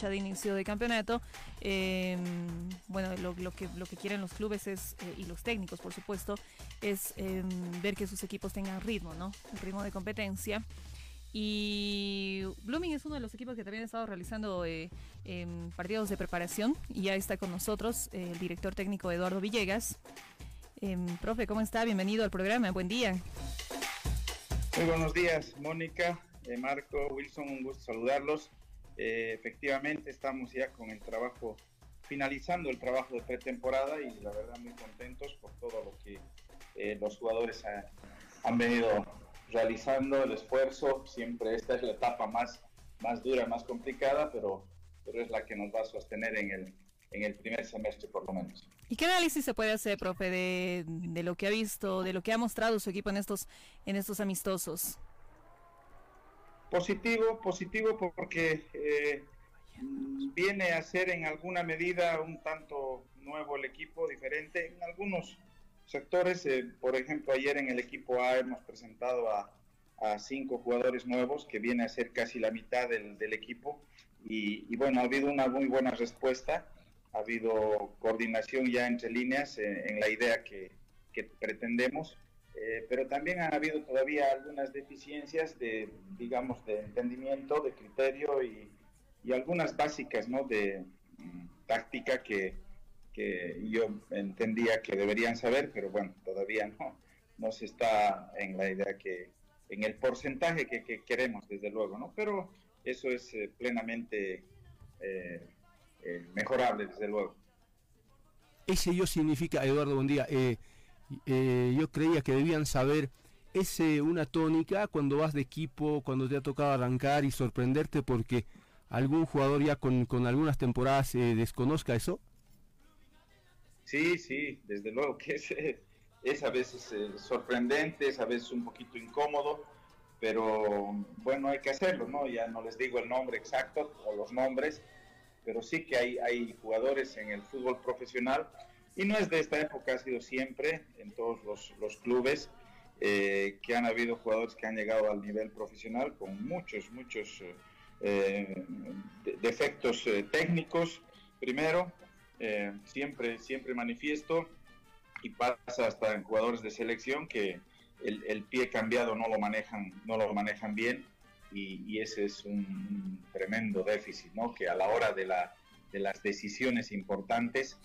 fecha de inicio de campeonato. Bueno, lo que quieren los clubes es, y los técnicos por supuesto, es ver que sus equipos tengan ritmo, ¿no? Un ritmo de competencia. Y Blooming es uno de los equipos que también ha estado realizando partidos de preparación, y ya está con nosotros el director técnico Eduardo Villegas. Profe, ¿cómo está? Bienvenido al programa, buen día. Muy buenos días, Mónica, Marco, Wilson, un gusto saludarlos. Efectivamente estamos ya con el trabajo, finalizando el trabajo de pretemporada, y la verdad muy contentos por todo lo que los jugadores han venido realizando, el esfuerzo. Siempre esta es la etapa más dura, más complicada, pero es la que nos va a sostener en el primer semestre por lo menos. ¿Y qué análisis se puede hacer, profe, de lo que ha visto, de lo que ha mostrado su equipo en estos amistosos? Positivo porque viene a ser en alguna medida un tanto nuevo el equipo, diferente en algunos sectores. Por ejemplo, ayer en el equipo A hemos presentado a 5 jugadores nuevos, que viene a ser casi la mitad del equipo, y bueno, ha habido una muy buena respuesta, ha habido coordinación ya entre líneas en la idea que pretendemos, pero también han habido todavía algunas deficiencias de entendimiento, de criterio, y algunas básicas, ¿no?, de táctica que yo entendía que deberían saber, pero bueno, todavía no se está en la idea en el porcentaje que queremos, desde luego, ¿no? Pero eso es plenamente mejorable, desde luego. Ese yo significa, Eduardo, buen día, yo creía que debían saber, es una tónica cuando vas de equipo, cuando te ha tocado arrancar y sorprenderte porque algún jugador ya con algunas temporadas desconozca eso. Sí, desde luego que es a veces sorprendente, es a veces un poquito incómodo, pero bueno, hay que hacerlo, ¿no? Ya no les digo el nombre exacto o los nombres, pero sí que hay jugadores en el fútbol profesional, y no es de esta época, ha sido siempre en todos los clubes, que han habido jugadores que han llegado al nivel profesional con muchos defectos técnicos, primero. Siempre manifiesto, y pasa hasta en jugadores de selección que el pie cambiado no lo manejan bien, y ese es un tremendo déficit, ¿no?, que a la hora de las decisiones importantes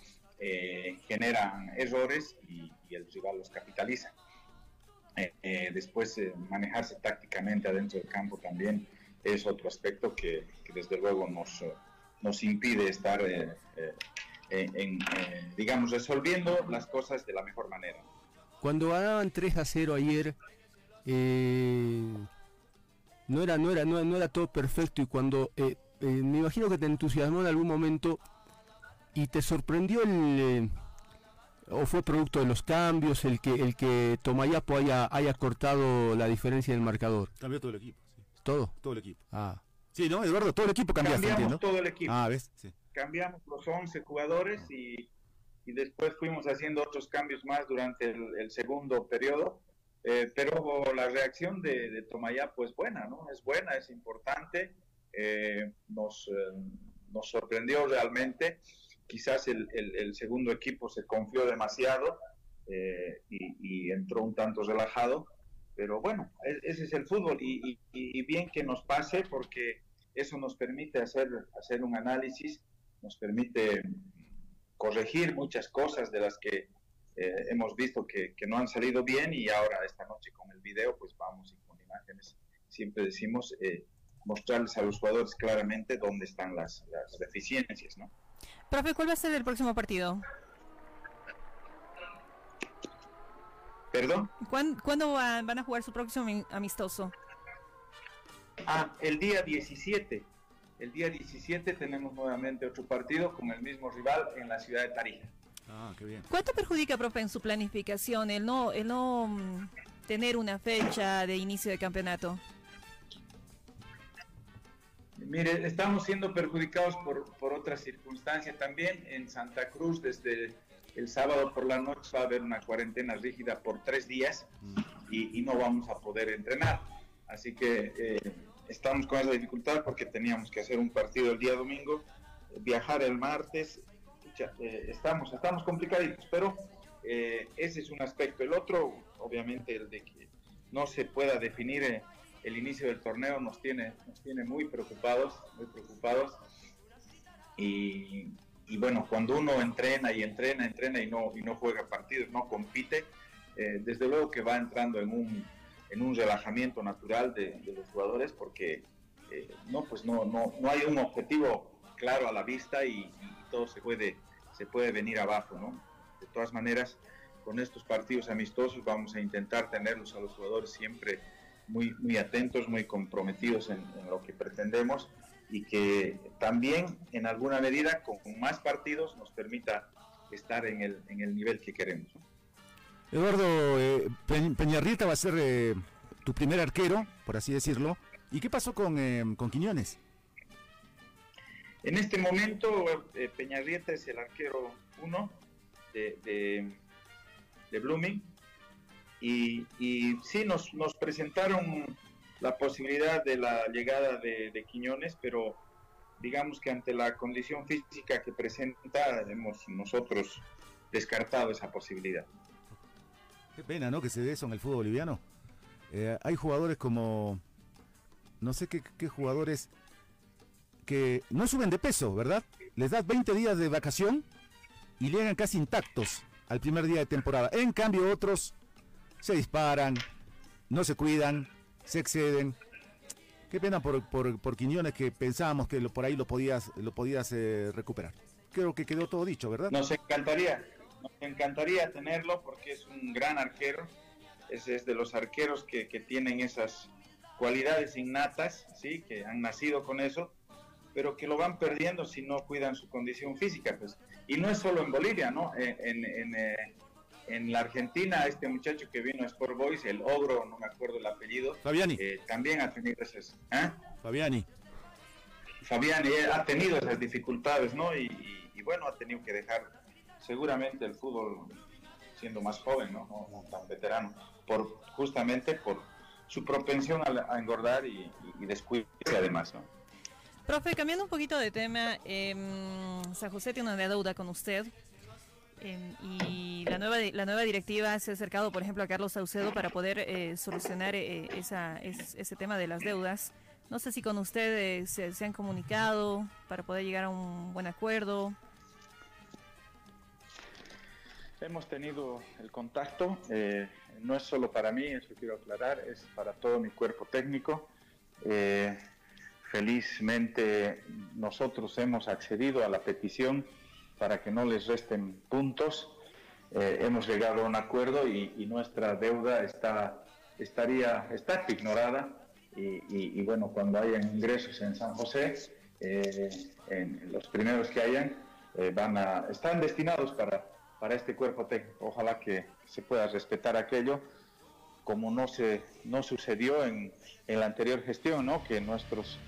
generan errores, y el rival los capitaliza. Después manejarse tácticamente adentro del campo también es otro aspecto que desde luego nos impide estar digamos, resolviendo las cosas de la mejor manera. Cuando ganaban 3-0 ayer, no era todo perfecto, y cuando me imagino que te entusiasmó en algún momento y te sorprendió o fue producto de los cambios el que Tomayapo haya cortado la diferencia del marcador. Cambió todo el equipo, sí. Todo el equipo. Ah. Sí, ¿no, Eduardo? Todo el equipo cambiamos, ¿no? Todo el equipo. Ah, ¿ves? Sí. Cambiamos los 11 jugadores y después fuimos haciendo otros cambios más durante el segundo periodo, pero la reacción de Tomayapo es buena, ¿no? Es buena, es importante, nos sorprendió realmente. Quizás el segundo equipo se confió demasiado y entró un tanto relajado, pero bueno, ese es el fútbol, y bien que nos pase, porque eso nos permite hacer un análisis, nos permite corregir muchas cosas de las que hemos visto que no han salido bien, y ahora esta noche con el video pues vamos, y con imágenes, siempre decimos, mostrarles a los jugadores claramente dónde están las deficiencias, ¿no? Profe, ¿cuál va a ser el próximo partido? ¿Perdón? ¿Cuándo van a jugar su próximo amistoso? Ah, el día 17. El día 17 tenemos nuevamente otro partido con el mismo rival en la ciudad de Tarija. Ah, qué bien. ¿Cuánto perjudica, profe, en su planificación el no tener una fecha de inicio de campeonato? Mire, estamos siendo perjudicados por otra circunstancia también. En Santa Cruz, desde el sábado por la noche va a haber una cuarentena rígida por 3 días y no vamos a poder entrenar. Así que estamos con esa dificultad porque teníamos que hacer un partido el día domingo, viajar el martes, estamos complicaditos, pero ese es un aspecto. El otro, obviamente, el de que no se pueda definir el inicio del torneo nos tiene muy preocupados y bueno, cuando uno entrena y no juega partidos, no compite, desde luego que va entrando en un relajamiento natural de los jugadores, porque no hay un objetivo claro a la vista y todo se puede venir abajo, ¿no? De todas maneras, con estos partidos amistosos vamos a intentar tenerlos a los jugadores siempre muy, muy atentos, muy comprometidos en lo que pretendemos, y que también en alguna medida con más partidos nos permita estar en el nivel que queremos. Eduardo, Peñarrieta va a ser tu primer arquero, por así decirlo. ¿Y qué pasó con Quiñones? En este momento Peñarrieta es el arquero 1 de Blooming, y sí nos presentaron la posibilidad de la llegada de Quiñones, pero digamos que ante la condición física que presenta hemos nosotros descartado esa posibilidad. Qué pena, ¿no?, que se dé eso en el fútbol boliviano. Hay jugadores como... no sé qué jugadores que no suben de peso, ¿verdad? Les das 20 días de vacación y llegan casi intactos al primer día de temporada. En cambio otros se disparan, no se cuidan, se exceden. Qué pena por Quiñones, que pensábamos que por ahí lo podías recuperar. Creo que quedó todo dicho, ¿verdad? Nos encantaría tenerlo porque es un gran arquero, es de los arqueros que tienen esas cualidades innatas, ¿sí?, que han nacido con eso, pero que lo van perdiendo si no cuidan su condición física, pues. Y no es solo en Bolivia, ¿no? En la Argentina, este muchacho que vino a Sport Boys, el Ogro, no me acuerdo el apellido, Fabiani, también ha tenido esas... ¿eh? Fabiani ha tenido esas dificultades, ¿no? Y bueno, ha tenido que dejar seguramente el fútbol siendo más joven, no tan veterano, justamente por su propensión a engordar y descuidarse además, ¿no? Profe, cambiando un poquito de tema, San José tiene una deuda con usted, y la nueva directiva se ha acercado, por ejemplo, a Carlos Saucedo para poder solucionar ese tema de las deudas. No sé si con usted se han comunicado para poder llegar a un buen acuerdo. Hemos tenido el contacto, no es solo para mí, eso quiero aclarar, es para todo mi cuerpo técnico. Felizmente nosotros hemos accedido a la petición para que no les resten puntos. Hemos llegado a un acuerdo y nuestra deuda está ignorada y bueno, cuando hayan ingresos en San José, en los primeros que hayan, están destinados para este cuerpo técnico. Ojalá que se pueda respetar aquello, como no sucedió en la anterior gestión, ¿no?, que nuestros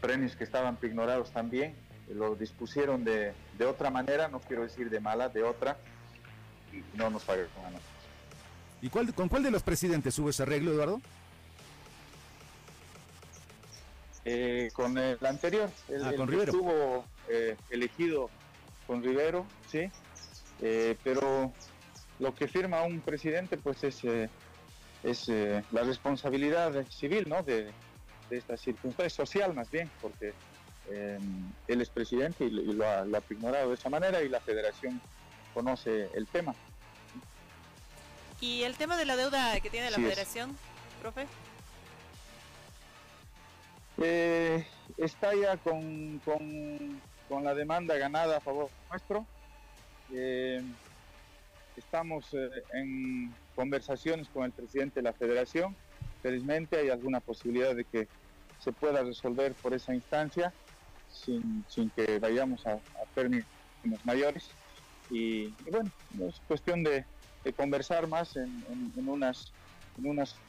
premios que estaban pignorados también los dispusieron de otra manera, no quiero decir de mala, de otra, y no nos pagaron a nosotros. ¿Y con cuál de los presidentes hubo ese arreglo, Eduardo? Con el anterior, con Rivero. Estuvo elegido con Rivero, sí. Pero lo que firma un presidente pues es la responsabilidad civil, ¿no?, de esta circunstancia social más bien, porque él es presidente y lo ha ignorado de esa manera, y la federación conoce el tema. ¿Y el tema de la deuda que tiene la federación, profe? Está ya con la demanda ganada a favor nuestro. Estamos en conversaciones con el presidente de la federación. Felizmente hay alguna posibilidad de que se pueda resolver por esa instancia sin que vayamos a términos mayores, y bueno, es cuestión de conversar más en unas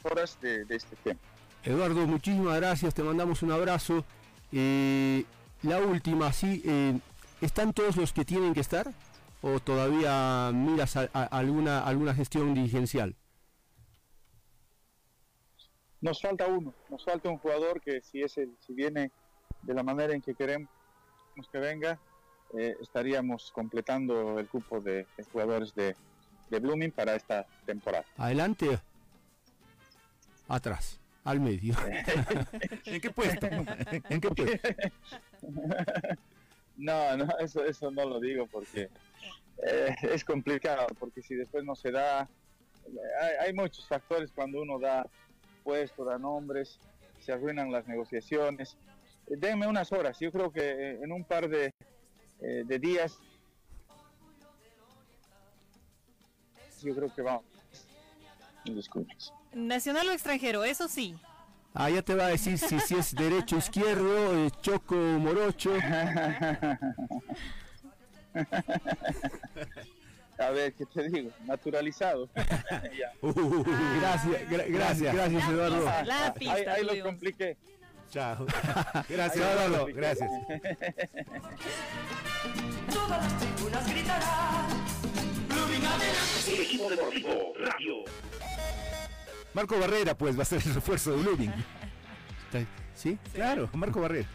horas de este tema. Eduardo, muchísimas gracias, te mandamos un abrazo. La última, ¿sí? ¿Están todos los que tienen que estar? ¿O todavía miras a alguna gestión dirigencial? nos falta uno, nos falta un jugador que si viene de la manera en que queremos que venga, estaríamos completando el cupo de jugadores de Blooming para esta temporada. Adelante, atrás, al medio. ¿En qué puesto? ¿En qué puesto? No, eso no lo digo porque es complicado, porque si después no se da, hay muchos factores cuando uno da puesto, da nombres, se arruinan las negociaciones. Denme unas horas, yo creo que en un par de días, yo creo que vamos. Disculpas. Nacional o extranjero, eso sí. Ah, ya te va a decir si es derecho, izquierdo, choco, morocho. A ver, ¿qué te digo? Naturalizado. Gracias, Eduardo. Ahí lo compliqué. Chao. Gracias, Eduardo. Gracias. Todas las tribunas gritarán. El Equipo Deportivo Radio. Marco Barrera, pues, va a ser el refuerzo de Blooming. ¿Sí? Claro, Marco Barrera.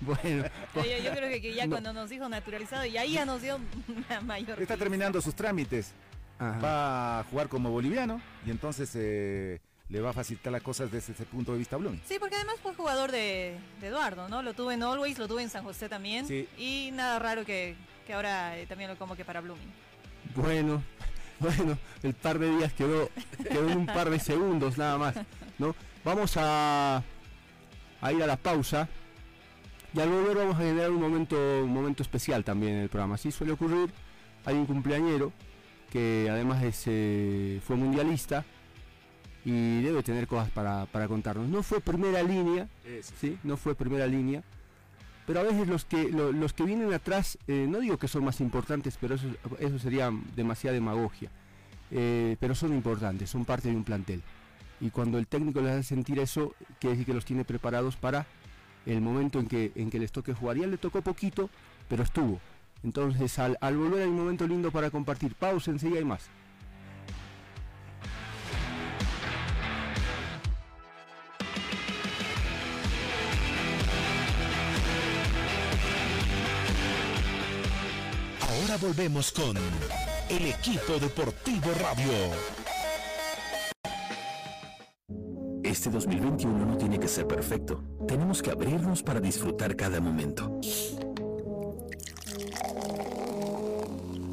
Bueno. Yo creo que ya cuando nos dijo naturalizado, y ahí ya nos dio una mayor. Está terminando sus trámites. Ajá. Va a jugar como boliviano y entonces le va a facilitar las cosas desde ese punto de vista a Blooming. Sí, porque además fue jugador de Eduardo, ¿no? Lo tuvo en Always, lo tuvo en San José también. Sí. Y nada raro que ahora también lo convoque para Blooming. Bueno, el par de días quedó un par de segundos nada más, ¿no? Vamos a ir a la pausa y al volver vamos a generar un momento especial también en el programa. Así suele ocurrir, hay un cumpleañero que además fue mundialista y debe tener cosas para contarnos. No fue primera línea, ¿sí? No fue primera línea. Pero a veces los que vienen atrás, no digo que son más importantes, pero eso sería demasiada demagogia. Pero son importantes, son parte de un plantel. Y cuando el técnico les hace sentir eso, quiere decir que los tiene preparados para el momento en que les toque jugar. Y a él le tocó poquito, pero estuvo. Entonces, al volver hay un momento lindo para compartir. Pausa, enseguida hay más. Volvemos con El Equipo Deportivo Radio. Este 2021 no tiene que ser perfecto. Tenemos que abrirnos para disfrutar cada momento.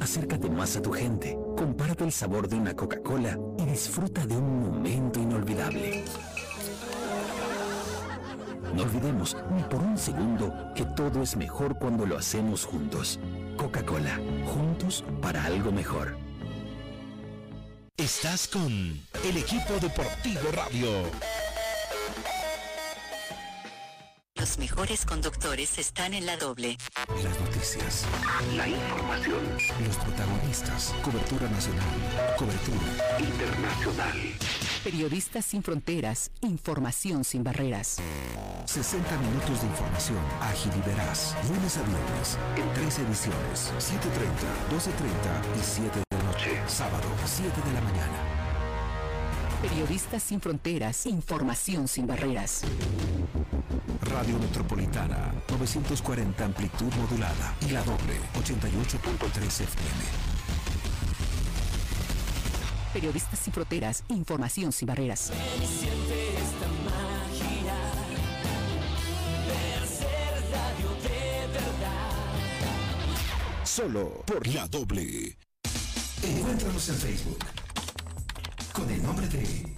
Acércate más a tu gente, comparte el sabor de una Coca-Cola y disfruta de un momento inolvidable. No olvidemos, ni por un segundo, que todo es mejor cuando lo hacemos juntos. Coca-Cola, juntos para algo mejor. Estás con El Equipo Deportivo Radio. Los mejores conductores están en la doble. Las noticias. La información. Los protagonistas. Cobertura nacional. Cobertura internacional. Periodistas sin fronteras. Información sin barreras. 60 minutos de información. Ágil y veraz. Lunes a viernes. En 3 ediciones. 7:30, 12:30 y 7 de la noche. Sábado, 7 de la mañana. Periodistas sin fronteras. Información sin barreras. Radio Metropolitana, 940 amplitud modulada y la doble, 88.3 FM. Periodistas sin fronteras, información sin barreras. Ven y siente esta magia de hacer radio de verdad. Solo por la doble. Encuéntranos en Facebook con el nombre de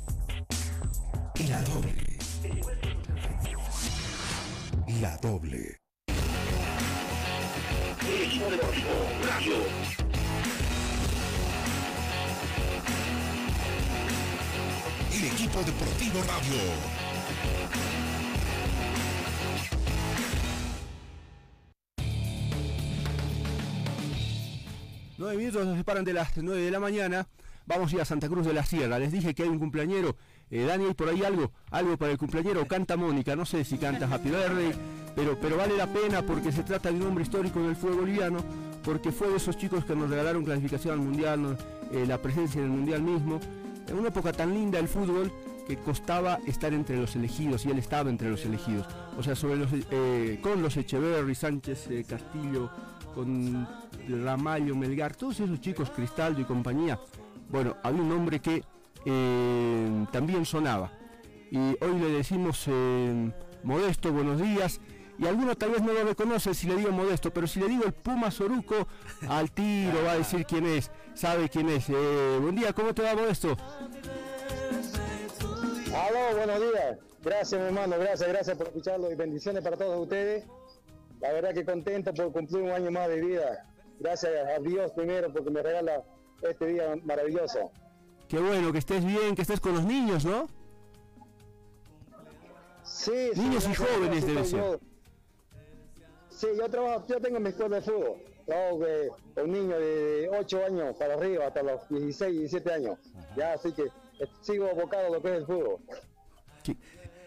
La Doble. La doble. El Equipo Deportivo Radio. El Equipo Deportivo Radio. Nueve minutos nos separan de las 9 de la mañana. Vamos a ir a Santa Cruz de la Sierra. Les dije que hay un cumpleañero. Dani, por ahí algo para el cumpleañero. Canta Mónica, no sé si canta Happy Birthday, pero vale la pena porque se trata de un hombre histórico en el fútbol boliviano, porque fue de esos chicos que nos regalaron clasificación al Mundial, la presencia en el Mundial mismo. En una época tan linda del fútbol, costaba estar entre los elegidos, y él estaba entre los elegidos. O sea, sobre los, con los Etcheverry, Sánchez, Castillo, con Ramallo, Melgar, todos esos chicos, Cristaldo y compañía. Bueno, había un hombre que también sonaba. Y hoy le decimos Modesto, buenos días. Y alguno tal vez no lo reconoce si le digo Modesto, pero si le digo el Puma Soruco, al tiro va a decir quién es, sabe quién es. Buen día, ¿cómo te va, Modesto? Aló, buenos días. Gracias, mi hermano, gracias por escucharlo y bendiciones para todos ustedes. La verdad que contento por cumplir un año más de vida. Gracias a Dios primero porque me regala este día maravilloso. Qué bueno, que estés bien, que estés con los niños, ¿no? Sí, niños y jóvenes debe ser. Sí, yo trabajo, yo tengo mi escuela de fútbol. Trabajo con niños de 8 años para arriba hasta los 16, 17 años. Ajá. Ya, así que sigo abocado a lo que es el fútbol. Sí.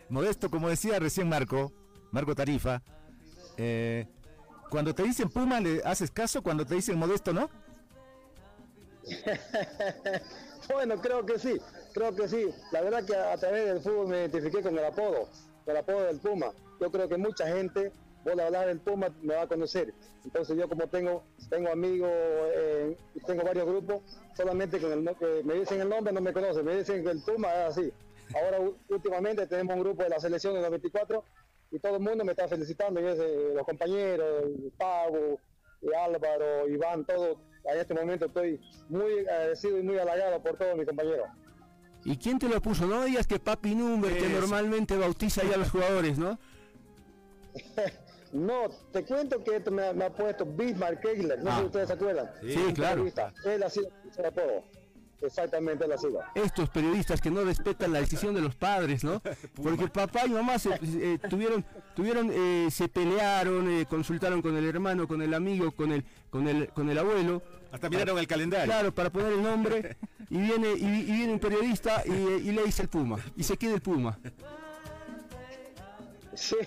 Modesto, como decía recién Marco Tarifa, cuando te dicen Puma le haces caso, cuando te dicen Modesto, ¿no? Bueno, creo que sí. La verdad que a través del fútbol me identifiqué con el apodo del Puma. Yo creo que mucha gente, vos le hablas del Puma, me va a conocer. Entonces yo como tengo amigos, tengo varios grupos, solamente con el que me dicen el nombre no me conocen, me dicen que el Puma es así. Ahora últimamente tenemos un grupo de la selección de los 24 y todo el mundo me está felicitando, y es, los compañeros, Pablo, Álvaro, Iván, todo. En este momento estoy muy agradecido y muy halagado por todos mis compañeros. ¿Y quién te lo puso? No digas que Papi Number, que normalmente bautiza ya a los jugadores, ¿no? No, te cuento que esto me ha puesto Bismarck Keiler, no sé si ustedes se acuerdan. Sí, claro. Él ha sido el apodo. Exactamente, la sigo. Estos periodistas que no respetan la decisión de los padres, ¿no? Porque papá y mamá se pelearon, consultaron con el hermano, con el amigo, con el abuelo. Hasta miraron el calendario. Claro, para poner el nombre. Y viene un periodista y le dice el Puma. Y se queda el Puma. Sí,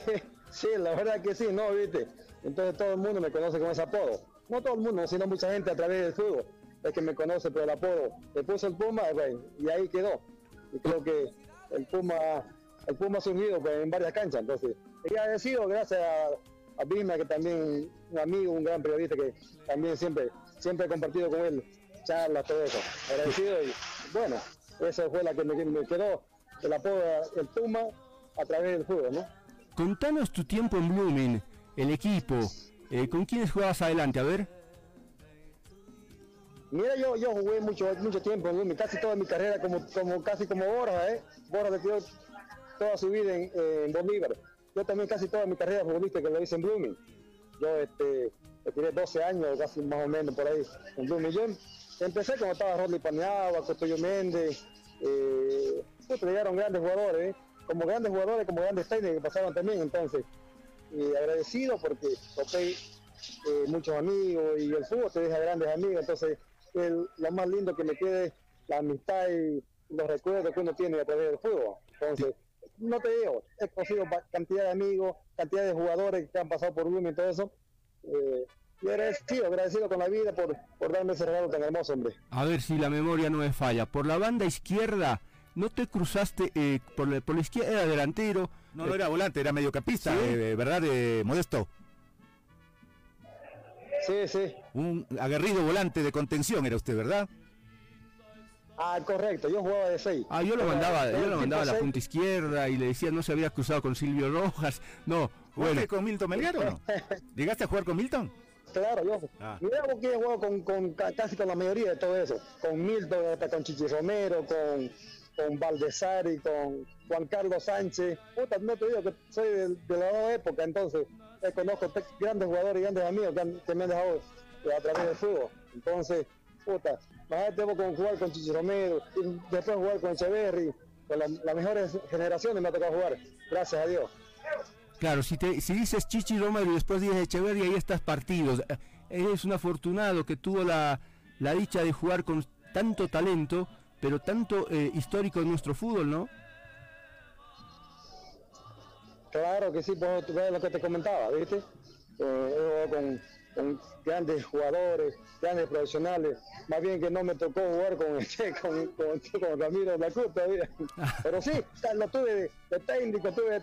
la verdad que sí, ¿no? ¿Viste? Entonces todo el mundo me conoce con ese apodo. No todo el mundo, sino mucha gente a través del fútbol. Es que me conoce por el apodo, le puso el Puma, pues, y ahí quedó. Y creo que el Puma ha surgido, pues, en varias canchas. Entonces, agradecido, gracias a Bisma, que también un amigo, un gran periodista que también siempre he compartido con él charlas, todo eso. Agradecido, y bueno, esa fue la que me quedó, el apodo, el Puma, a través del fútbol, ¿no? Contanos tu tiempo en Blooming, el equipo, ¿con quiénes jugabas adelante? A ver. Mira, yo jugué mucho tiempo, casi toda mi carrera, casi como Borja, Borja le dio toda su vida en Bolívar. Yo también casi toda mi carrera futbolista que lo hice en Blooming. Yo tiré 12 años, casi más o menos por ahí, en Blooming. Yo empecé como estaba Rodley Paneado, Coto Méndez, siempre llegaron grandes jugadores, como grandes técnicos que pasaban también. Entonces, agradecido porque topé muchos amigos, y el fútbol te deja grandes amigos. Entonces, lo más lindo que me quede es la amistad y los recuerdos que uno tiene a través del fútbol. Entonces, no te digo, he conocido cantidad de amigos, cantidad de jugadores que han pasado por Blooming y todo eso. Y agradecido con la vida por darme ese regalo tan hermoso, hombre. A ver si la memoria no me falla. Por la banda izquierda, ¿no te cruzaste por la izquierda? Era delantero. No era volante, era mediocampista, ¿sí? ¿Verdad, Modesto? Sí. Un aguerrido volante de contención era usted, ¿verdad? Ah, correcto, yo jugaba de 6. Ah, yo lo mandaba a la punta izquierda y le decía no se había cruzado con Silvio Rojas. No, bueno. ¿Con Milton Melguero no? ¿Llegaste a jugar con Milton? Claro, yo. Ah. Mirá, porque he jugado con casi con la mayoría de todo eso. Con Milton, hasta con Chichi Romero, con Valdesari, con Juan Carlos Sánchez. Puta, no te digo que soy de la nueva época, entonces conozco grandes jugadores y grandes amigos que me han dejado a través del fútbol. Entonces, puta, más tengo que jugar con Chichi Romero, y después jugar con Etcheverry, con las mejores generaciones me ha tocado jugar, gracias a Dios. Claro, si dices Chichi Romero y después dices Etcheverry, ahí estás partido. Eres un afortunado que tuvo la dicha de jugar con tanto talento, pero tanto histórico en nuestro fútbol, ¿no? Claro que sí, pues, lo que te comentaba, ¿viste? Yo con grandes jugadores, grandes profesionales, más bien que no me tocó jugar con Ramiro de la Cruz todavía, pero sí, lo tuve de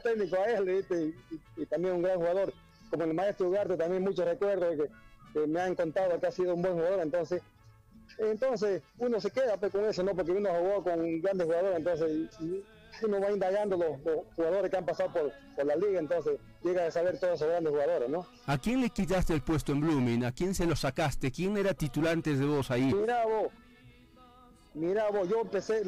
técnico a él, ¿viste? Y también un gran jugador, como el maestro Ugarte, también muchos recuerdos que me han contado que ha sido un buen jugador, entonces uno se queda con eso, ¿no? Porque uno jugó con grandes jugadores, entonces uno va indagando los jugadores que han pasado por la liga, entonces llega a saber todos esos grandes jugadores, ¿no? ¿A quién le quitaste el puesto en Blooming? ¿A quién se lo sacaste? ¿Quién era titular antes de vos ahí? Mirá vos, yo empecé,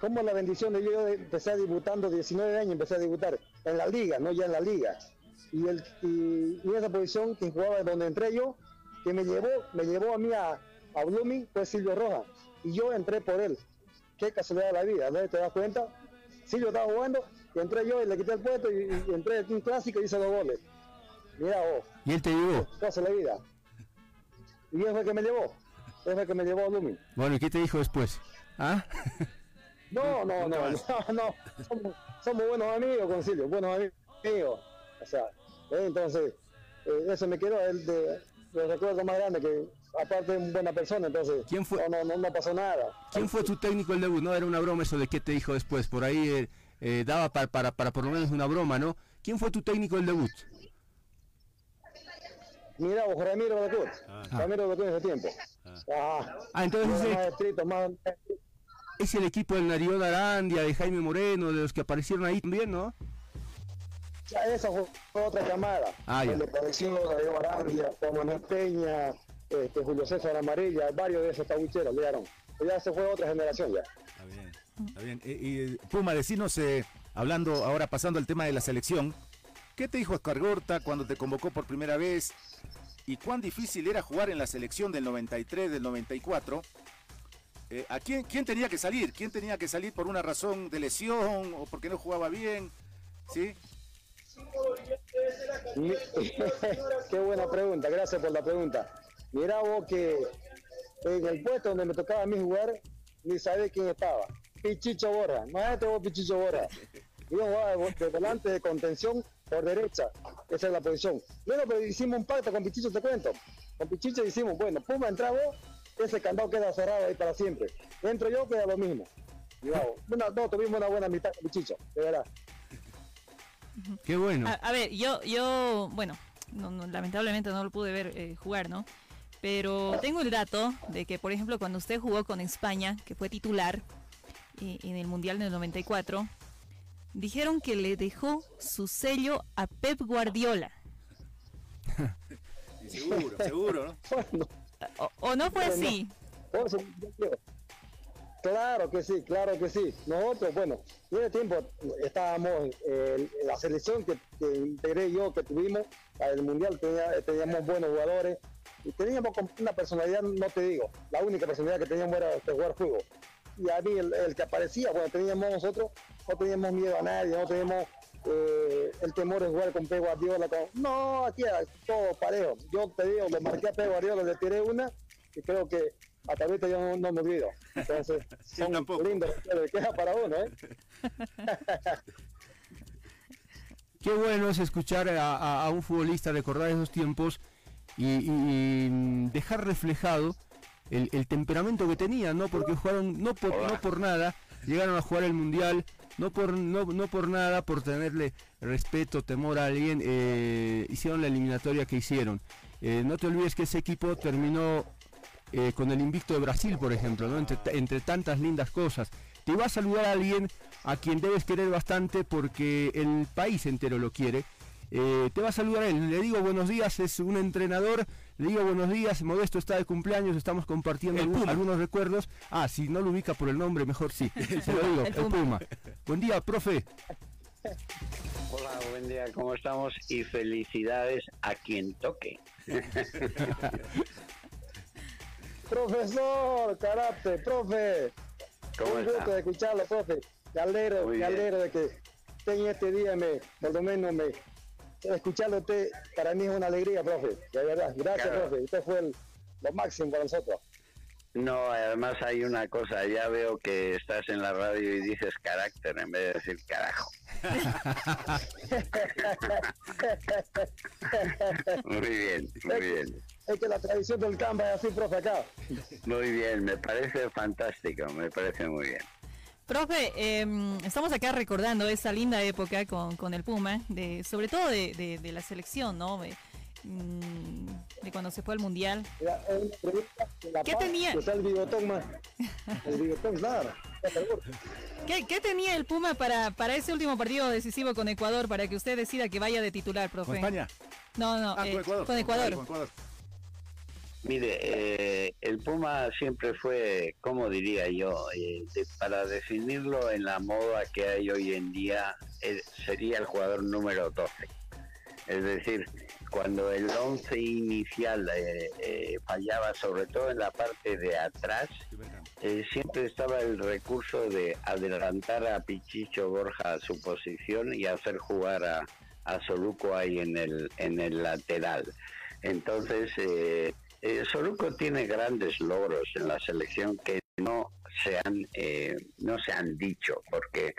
como la bendición de Dios, yo empecé debutando 19 años, empecé a debutar en la liga, ¿no? Ya en la liga. Y esa posición que jugaba donde entré yo, que me llevó a mí a Blooming, fue Silvio Rojas. Y yo entré por él. Qué casualidad de la vida, ¿no? ¿Te das cuenta? Silvio estaba jugando, y entré yo y le quité el puesto, y entré en un clásico y hice 2 goles. Mirá vos. ¿Y él te llevó? Cosa de la vida. Y él fue el que me llevó. Él fue el que me llevó a Blooming. Bueno, ¿y qué te dijo después? ¿Ah? No. Somos buenos amigos con Silvio, buenos amigos. O sea, entonces, eso me quedó, él de recuerdo más grande, que aparte es una buena persona, entonces ¿quién fue? No pasó nada. ¿Quién fue tu técnico el debut? No, era una broma eso de qué te dijo después, por ahí daba para por lo menos una broma, ¿no? ¿Quién fue tu técnico el debut? Mira, ojo, Ramiro de Cruz en ese tiempo. Entonces... Más es el equipo del Narión Arandia, de Jaime Moreno, de los que aparecieron ahí también, ¿no? Ya esa fue otra llamada, donde apareció Darío Arandia, Manuel Peña, Julio César Amarilla, varios de esos tabucheros llegaron. Ya se fue otra generación ya. Está bien. Y Puma, decinos, hablando ahora, pasando al tema de la selección, ¿qué te dijo Escargorta cuando te convocó por primera vez? ¿Y cuán difícil era jugar en la selección del 93, del 94? ¿A quién tenía que salir? ¿Quién tenía que salir por una razón de lesión o porque no jugaba bien? ¿Sí? Qué buena pregunta, gracias por la pregunta. Mirá vos que en el puesto donde me tocaba a mí jugar, ni sabía quién estaba. Pichichi Borja, maestro vos Pichichi Borja. Yo jugaba de volante de contención por derecha, esa es la posición. Luego pero hicimos un pacto con Pichichi, te cuento. Con Pichichi hicimos, bueno, Puma entra vos, ese candado queda cerrado ahí para siempre. Entro yo, queda lo mismo. Mirá vos, no tuvimos una buena amistad con Pichichi, de verdad. Qué bueno. A ver, yo bueno, no, lamentablemente no lo pude ver jugar, ¿no? Pero tengo el dato de que, por ejemplo, cuando usted jugó con España, que fue titular en el Mundial del 94, dijeron que le dejó su sello a Pep Guardiola. Y seguro, ¿no? ¿O no fue así? Claro que sí. Nosotros, bueno, en ese tiempo estábamos, la selección que integré yo, que tuvimos, el Mundial, teníamos buenos jugadores, y teníamos una personalidad, no te digo, la única personalidad que teníamos era jugar fútbol. Y a mí el que aparecía, bueno, teníamos nosotros, no teníamos miedo a nadie, no teníamos el temor de jugar con Pep Guardiola, no, aquí era todo parejo. Yo te digo, le marqué a Pep Guardiola, le tiré una, y creo que hasta ahorita yo no me olvido. Entonces, son lindos, le queda para uno, ¿eh? Qué bueno es escuchar a un futbolista recordar esos tiempos y dejar reflejado el temperamento que tenía, ¿no? Porque jugaron no por nada, llegaron a jugar el Mundial, no por nada, por tenerle respeto, temor a alguien, hicieron la eliminatoria que hicieron. No te olvides que ese equipo terminó... con el invicto de Brasil, por ejemplo, ¿no? Entre tantas lindas cosas. Te va a saludar a alguien a quien debes querer bastante porque el país entero lo quiere. Te va a saludar a él. Le digo buenos días, es un entrenador. Le digo buenos días, Modesto está de cumpleaños, estamos compartiendo algunos recuerdos. Si no lo ubica por el nombre, mejor sí. Se lo digo, el Puma. Buen día, profe. Hola, buen día, ¿cómo estamos? Y felicidades a quien toque. Profesor, carácter, profe. ¿Cómo está? Un gusto de escucharlo, profe. Me alegro de que usted en este día, por lo menos, escucharlo usted, para mí es una alegría, profe. De verdad, gracias, profe. Usted fue lo máximo para nosotros. No, además hay una cosa, ya veo que estás en la radio y dices carácter en vez de decir carajo. Muy bien, muy bien. Es que la tradición del campo es así, profe, acá. Muy bien, me parece fantástico, me parece muy bien. Profe, estamos acá recordando esa linda época con el Puma, sobre todo de la selección, ¿no? De cuando se fue al mundial. ¿Qué tenía? ¿Qué tenía el Puma para ese último partido decisivo con Ecuador, para que usted decida que vaya de titular, profe? ¿Con España? No, no, con Ecuador. Con Ecuador. Mire, el Puma siempre fue, ¿cómo diría yo? Para definirlo en la moda que hay hoy en día, sería el jugador número 12. Es decir, cuando el 11 inicial fallaba, sobre todo en la parte de atrás, siempre estaba el recurso de adelantar a Pichichi Borja a su posición y hacer jugar a Soruco ahí en el lateral. Entonces, Soruco tiene grandes logros en la selección que no se han dicho, porque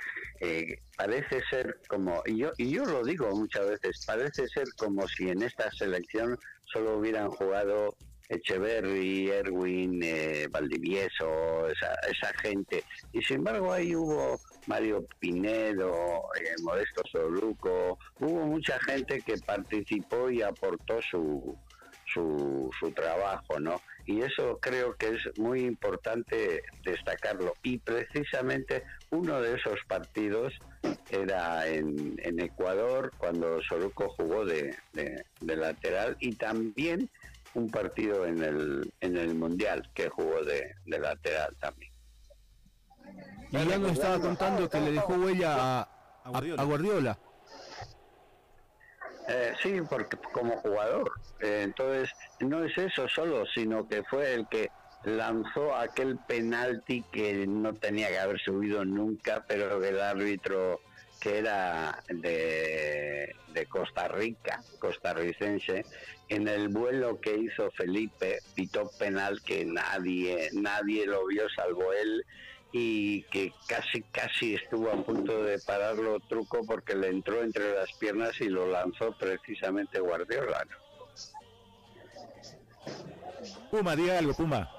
parece ser como, y yo lo digo muchas veces, parece ser como si en esta selección solo hubieran jugado Etcheverry, Erwin, Valdivieso, esa gente, y sin embargo ahí hubo Mario Pinedo, Modesto Soruco, hubo mucha gente que participó y aportó su trabajo, ¿no? Y eso creo que es muy importante destacarlo. Y precisamente uno de esos partidos era en Ecuador, cuando Soruco jugó de lateral, y también un partido en el Mundial que jugó de lateral también. Y ya nos estaba contando que le dejó huella a Guardiola. Sí, porque como jugador. Entonces, no es eso solo, sino que fue el que lanzó aquel penalti que no tenía que haber subido nunca, pero el árbitro, que era de Costa Rica, costarricense, en el vuelo que hizo Felipe, pitó penal que nadie lo vio salvo él, y que casi estuvo a punto de pararlo Truco, porque le entró entre las piernas y lo lanzó precisamente Guardiola. Puma, diga algo, Puma.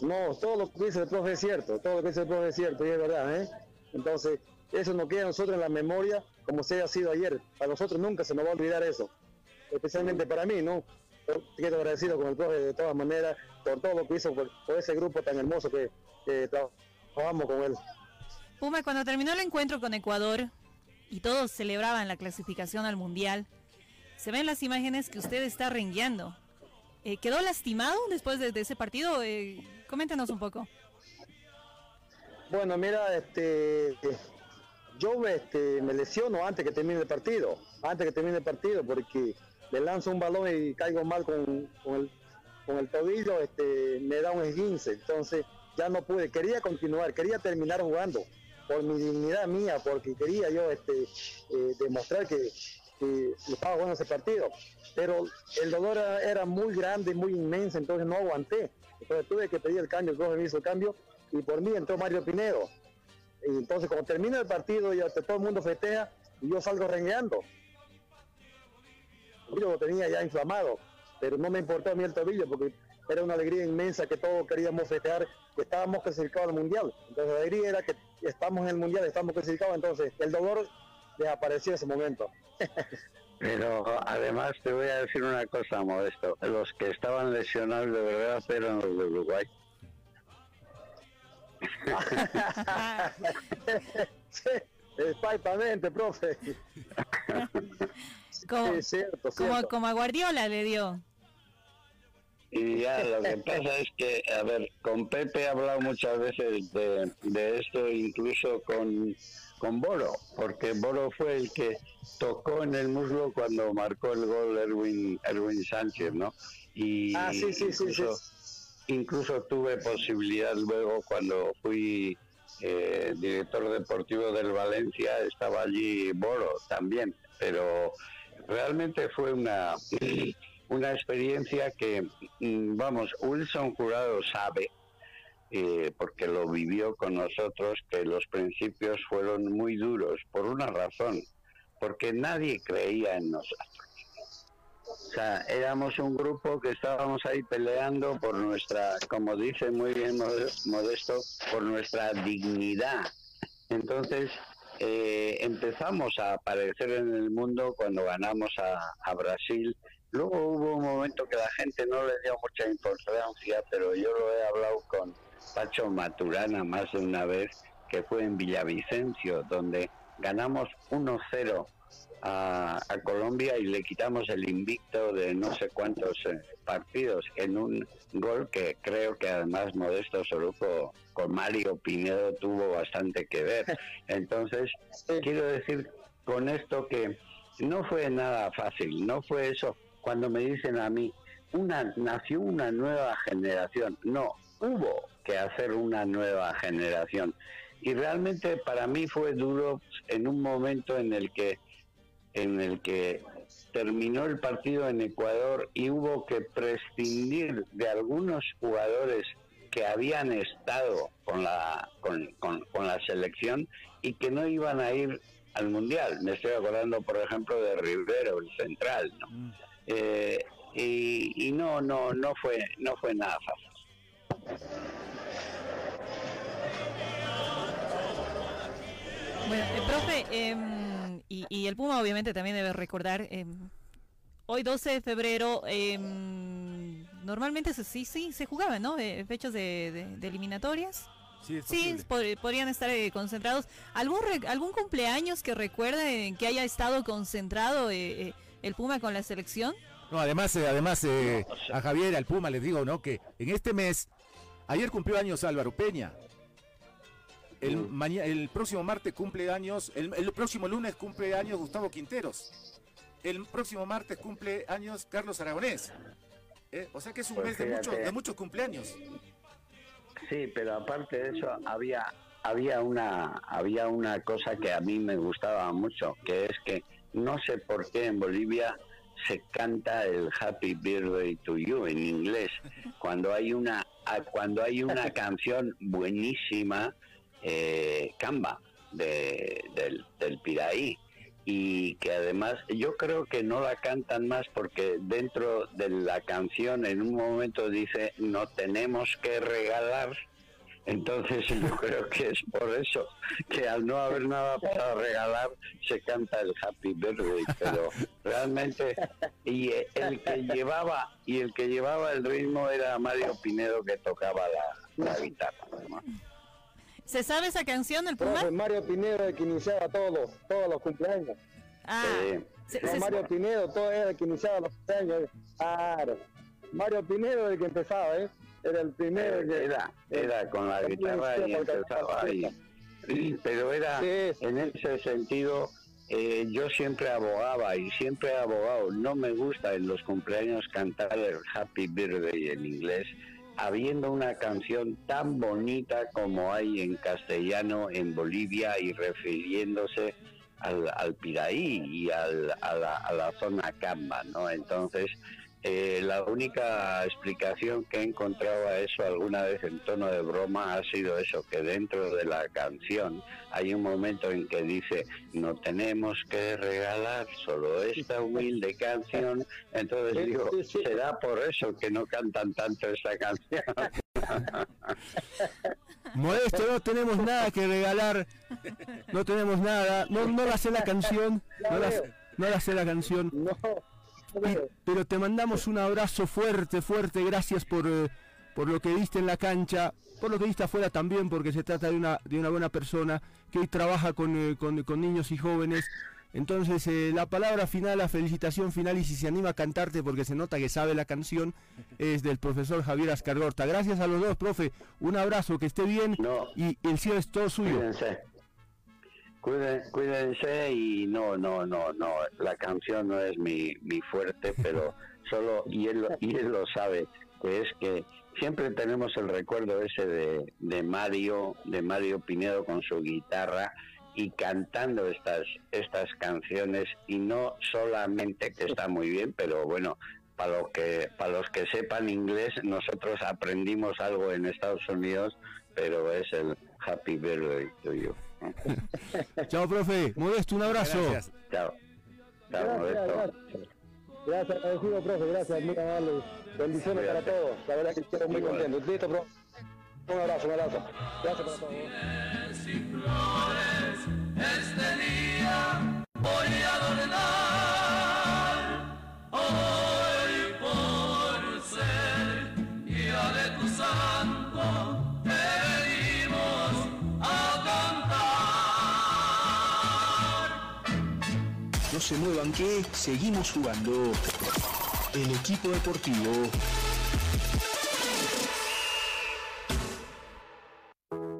No, todo lo que dice el profe es cierto, todo lo que dice el profe es cierto, y es verdad, ¿eh? Entonces, eso nos queda a nosotros en la memoria, como se haya sido ayer. A nosotros nunca se nos va a olvidar eso, especialmente para mí, ¿no? Quedo agradecido con el profe de todas maneras por todo lo que hizo por ese grupo tan hermoso que trabajamos con él. Puma, cuando terminó el encuentro con Ecuador y todos celebraban la clasificación al Mundial, se ven las imágenes que usted está rengueando. ¿Quedó lastimado después de ese partido? Coméntanos un poco. Bueno, mira, yo me lesiono antes que termine el partido, porque le lanzo un balón y caigo mal con el tobillo, me da un esguince, entonces ya no pude, quería continuar, quería terminar jugando, por mi dignidad mía, porque quería yo demostrar que estaba jugando ese partido, pero el dolor era muy grande, muy inmenso, entonces no aguanté, entonces tuve que pedir el cambio, el profe me hizo el cambio, y por mí entró Mario Pinedo, y entonces cuando termina el partido y todo el mundo festeja, y yo salgo rengueando. Yo lo tenía ya inflamado, pero no me importó a mí el tobillo, porque era una alegría inmensa que todos queríamos festejar, que estábamos clasificados al Mundial. Entonces la alegría era que estamos en el Mundial, estamos clasificados, entonces el dolor desapareció en ese momento. Pero además te voy a decir una cosa, Modesto, los que estaban lesionados de verdad eran los de Uruguay. Sí, exactamente, profe. Como, sí, cierto. Como a Guardiola le dio. Y ya lo que pasa es que, a ver, con Pepe he hablado muchas veces de esto, incluso con Boro, porque Boro fue el que tocó en el muslo cuando marcó el gol Erwin Sánchez, ¿no? Y incluso tuve posibilidad luego cuando fui director deportivo del Valencia, estaba allí Boro también, pero realmente fue una una experiencia que, vamos, Wilson Jurado sabe, porque lo vivió con nosotros, que los principios fueron muy duros, por una razón, porque nadie creía en nosotros. O sea, éramos un grupo que estábamos ahí peleando por nuestra, como dice muy bien Modesto, por nuestra dignidad. Entonces empezamos a aparecer en el mundo cuando ganamos a Brasil. Luego hubo un momento que la gente no le dio mucha importancia, pero yo lo he hablado con Pacho Maturana más de una vez, que fue en Villavicencio, donde ganamos 1-0 a Colombia y le quitamos el invicto de no sé cuántos partidos en un gol que creo que además Modesto Soruco con Mario Pinedo tuvo bastante que ver. Entonces quiero decir con esto que no fue nada fácil, no fue eso. Cuando me dicen a mí, nació una nueva generación, no, hubo que hacer una nueva generación. Y realmente para mí fue duro en un momento en el que terminó el partido en Ecuador y hubo que prescindir de algunos jugadores que habían estado con la selección y que no iban a ir al Mundial. Me estoy acordando, por ejemplo, de Rivero, el central, ¿no? Y no fue nada fácil. Bueno, profe, y el Puma obviamente también debe recordar, hoy 12 de febrero, normalmente sí se jugaban, ¿no? Fechas de eliminatorias. Sí, sí, podrían estar concentrados. ¿Algún cumpleaños que recuerde en que haya estado concentrado el Puma con la selección? No, además a Javier, al Puma, les digo, ¿no? Que en este mes, ayer cumplió años Álvaro Peña. El próximo martes cumple años, el próximo lunes cumple años Gustavo Quinteros, el próximo martes cumple años Carlos Aragonés, o sea que es un mes de muchos cumpleaños. Sí, pero aparte de eso había una cosa que a mí me gustaba mucho, que es que no sé por qué en Bolivia se canta el Happy Birthday to You en inglés cuando hay una canción buenísima, Camba del Piraí, y que además yo creo que no la cantan más porque dentro de la canción en un momento dice no tenemos que regalar, entonces yo creo que es por eso que al no haber nada para regalar se canta el Happy Birthday, pero realmente y el que llevaba el ritmo era Mario Pinedo, que tocaba la guitarra, ¿no? ¿Se sabe esa canción del Puma? Mario Pinedo, el que iniciaba todos los cumpleaños. Ah, Mario Pinedo, todo era el que iniciaba los cumpleaños. Claro. Mario Pinedo, el que empezaba, ¿eh? Era el primero. Era con la guitarra y empezaba ahí. Pero era, sí. En ese sentido, yo siempre abogaba y siempre he abogado. No me gusta en los cumpleaños cantar el Happy Birthday en inglés, habiendo una canción tan bonita como hay en castellano en Bolivia y refiriéndose al Piraí y a la zona Camba, ¿no? Entonces, la única explicación que he encontrado a eso alguna vez en tono de broma ha sido eso, que dentro de la canción hay un momento en que dice no tenemos que regalar solo esta humilde canción, entonces digo, será por eso que no cantan tanto esta canción. Modesto, no tenemos nada que regalar, no tenemos nada, no la sé la canción, no la sé la canción. No. Pero te mandamos un abrazo fuerte, gracias por lo que diste en la cancha, por lo que diste afuera también, porque se trata de una buena persona que hoy trabaja con niños y jóvenes. Entonces, la palabra final, la felicitación final, y si se anima a cantarte porque se nota que sabe la canción, es del profesor Javier Ascargorta. Gracias a los dos, profe, un abrazo, que esté bien, y el cielo es todo suyo. Cuídense y no, la canción no es mi fuerte, pero solo, y él lo sabe, que es que siempre tenemos el recuerdo ese de Mario Pinedo con su guitarra y cantando estas canciones, y no solamente que está muy bien, pero bueno, Para los que sepan inglés, nosotros aprendimos algo en Estados Unidos, pero es el happy birthday tuyo. Chao, profe. Modesto, un abrazo. Gracias. Chao. Chao, Modesto. Gracias, agradecido, profe. Gracias, muy amable. Bendiciones para todos. La verdad que estoy muy contento. Listo, profe. Un abrazo, un abrazo. Gracias para todos. No se muevan que seguimos jugando. El Equipo Deportivo.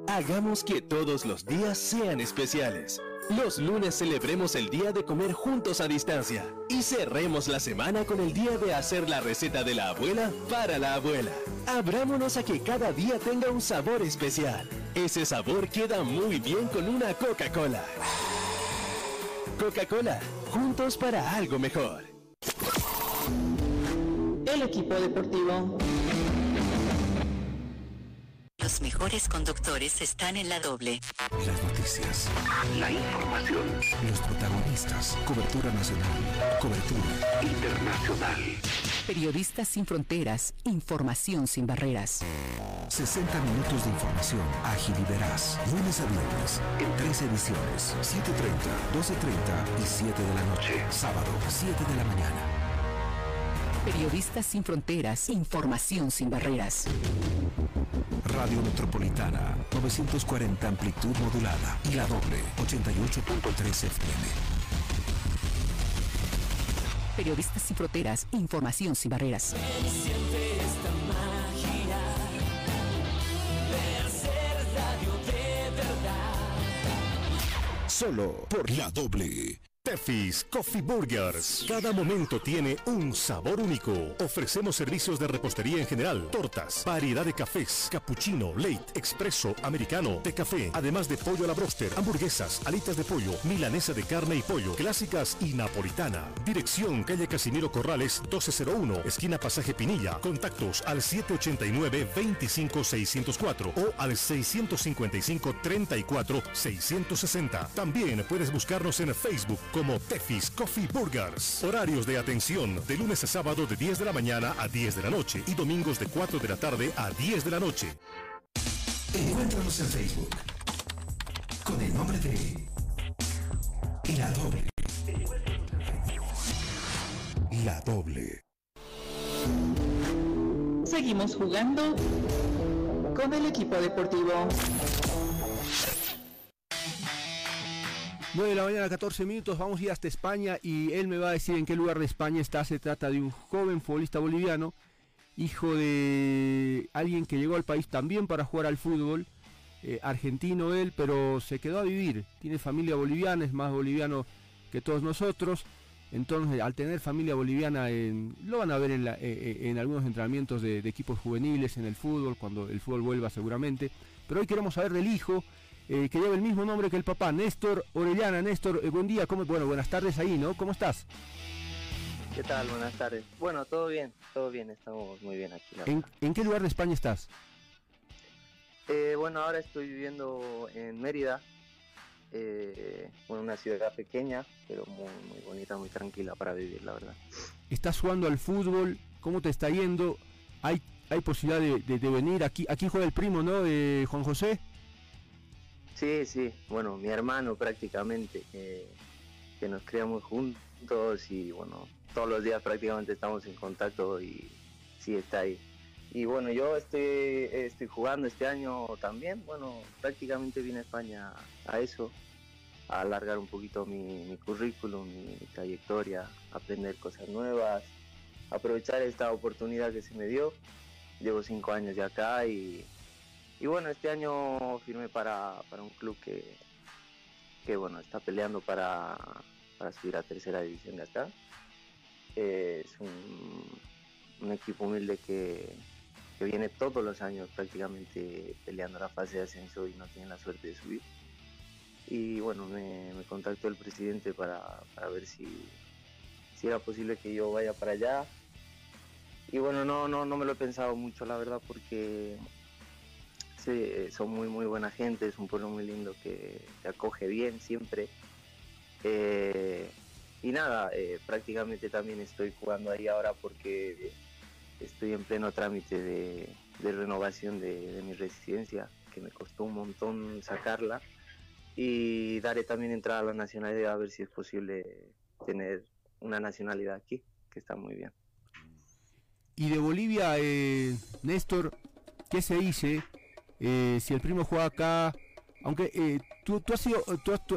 Hagamos que todos los días sean especiales. Los lunes celebremos el día de comer juntos a distancia. Y cerremos la semana con el día de hacer la receta de la abuela para la abuela. Abrámonos a que cada día tenga un sabor especial. Ese sabor queda muy bien con una Coca-Cola. Coca-Cola, juntos para algo mejor. El Equipo Deportivo. Los mejores conductores están en la doble. Las noticias. La información. Los protagonistas. Cobertura nacional. Cobertura internacional. Periodistas sin fronteras. Información sin barreras. 60 minutos de información. Ágil y veraz. Lunes a viernes. En 3 ediciones. 7:30, 12:30 y 7 de la noche. Sábado, 7 de la mañana. Periodistas sin fronteras. Información sin barreras. Radio Metropolitana, 940 amplitud modulada y la doble, 88.3 FM. Periodistas sin fronteras, información sin barreras. Siente esta magia de hacer radio de verdad. Solo por la doble. Tefis Coffee Burgers. Cada momento tiene un sabor único. Ofrecemos servicios de repostería en general, tortas, variedad de cafés, cappuccino, latte, expreso, americano, té café, además de pollo a la bróster, hamburguesas, alitas de pollo, milanesa de carne y pollo, clásicas y napolitana. Dirección: calle Casimiro Corrales, 1201, esquina Pasaje Pinilla. Contactos al 789-25604 o al 655-34-660. También puedes buscarnos en Facebook como Tefis Coffee Burgers. Horarios de atención de lunes a sábado de 10 de la mañana a 10 de la noche y domingos de 4 de la tarde a 10 de la noche. Encuéntranos en Facebook con el nombre de La Doble. La Doble. Seguimos jugando con el Equipo Deportivo. 9 de la mañana, 14 minutos, vamos a ir hasta España y él me va a decir en qué lugar de España está. Se trata de un joven futbolista boliviano, hijo de alguien que llegó al país también para jugar al fútbol, argentino él, pero se quedó a vivir. Tiene familia boliviana, es más boliviano que todos nosotros, entonces al tener familia boliviana, lo van a ver en algunos entrenamientos de equipos juveniles en el fútbol, cuando el fútbol vuelva seguramente, pero hoy queremos saber del hijo. Que lleva el mismo nombre que el papá, Néstor Orellana. Néstor, buen día, buenas tardes ahí, ¿no? ¿Cómo estás? ¿Qué tal? Buenas tardes. Bueno, todo bien, estamos muy bien aquí. ¿En qué lugar de España estás? Bueno, ahora estoy viviendo en Mérida, una ciudad pequeña, pero muy, muy bonita, muy tranquila para vivir, la verdad. ¿Estás jugando al fútbol? ¿Cómo te está yendo? ¿Hay posibilidad de venir? Aquí juega el primo, ¿no? Juan José. Sí, bueno, mi hermano prácticamente, que nos criamos juntos y bueno, todos los días prácticamente estamos en contacto y sí, está ahí. Y bueno, yo estoy jugando este año también, bueno, prácticamente vine a España a eso, a alargar un poquito mi currículum, mi trayectoria, aprender cosas nuevas, aprovechar esta oportunidad que se me dio. Llevo 5 años ya acá y bueno, este año firmé para un club que bueno, está peleando para subir a tercera división de acá. Es un equipo humilde que viene todos los años prácticamente peleando la fase de ascenso y no tiene la suerte de subir. Y bueno, me contactó el presidente para ver si era posible que yo vaya para allá. Y bueno, no me lo he pensado mucho, la verdad, porque sí, son muy buena gente, es un pueblo muy lindo que te acoge bien siempre. Y nada, prácticamente también estoy jugando ahí ahora porque estoy en pleno trámite de renovación de mi residencia, que me costó un montón sacarla, y daré también entrada a la nacionalidad, a ver si es posible tener una nacionalidad aquí, que está muy bien. Y de Bolivia, Néstor, ¿qué se dice? Si el primo juega acá, aunque tú has sido,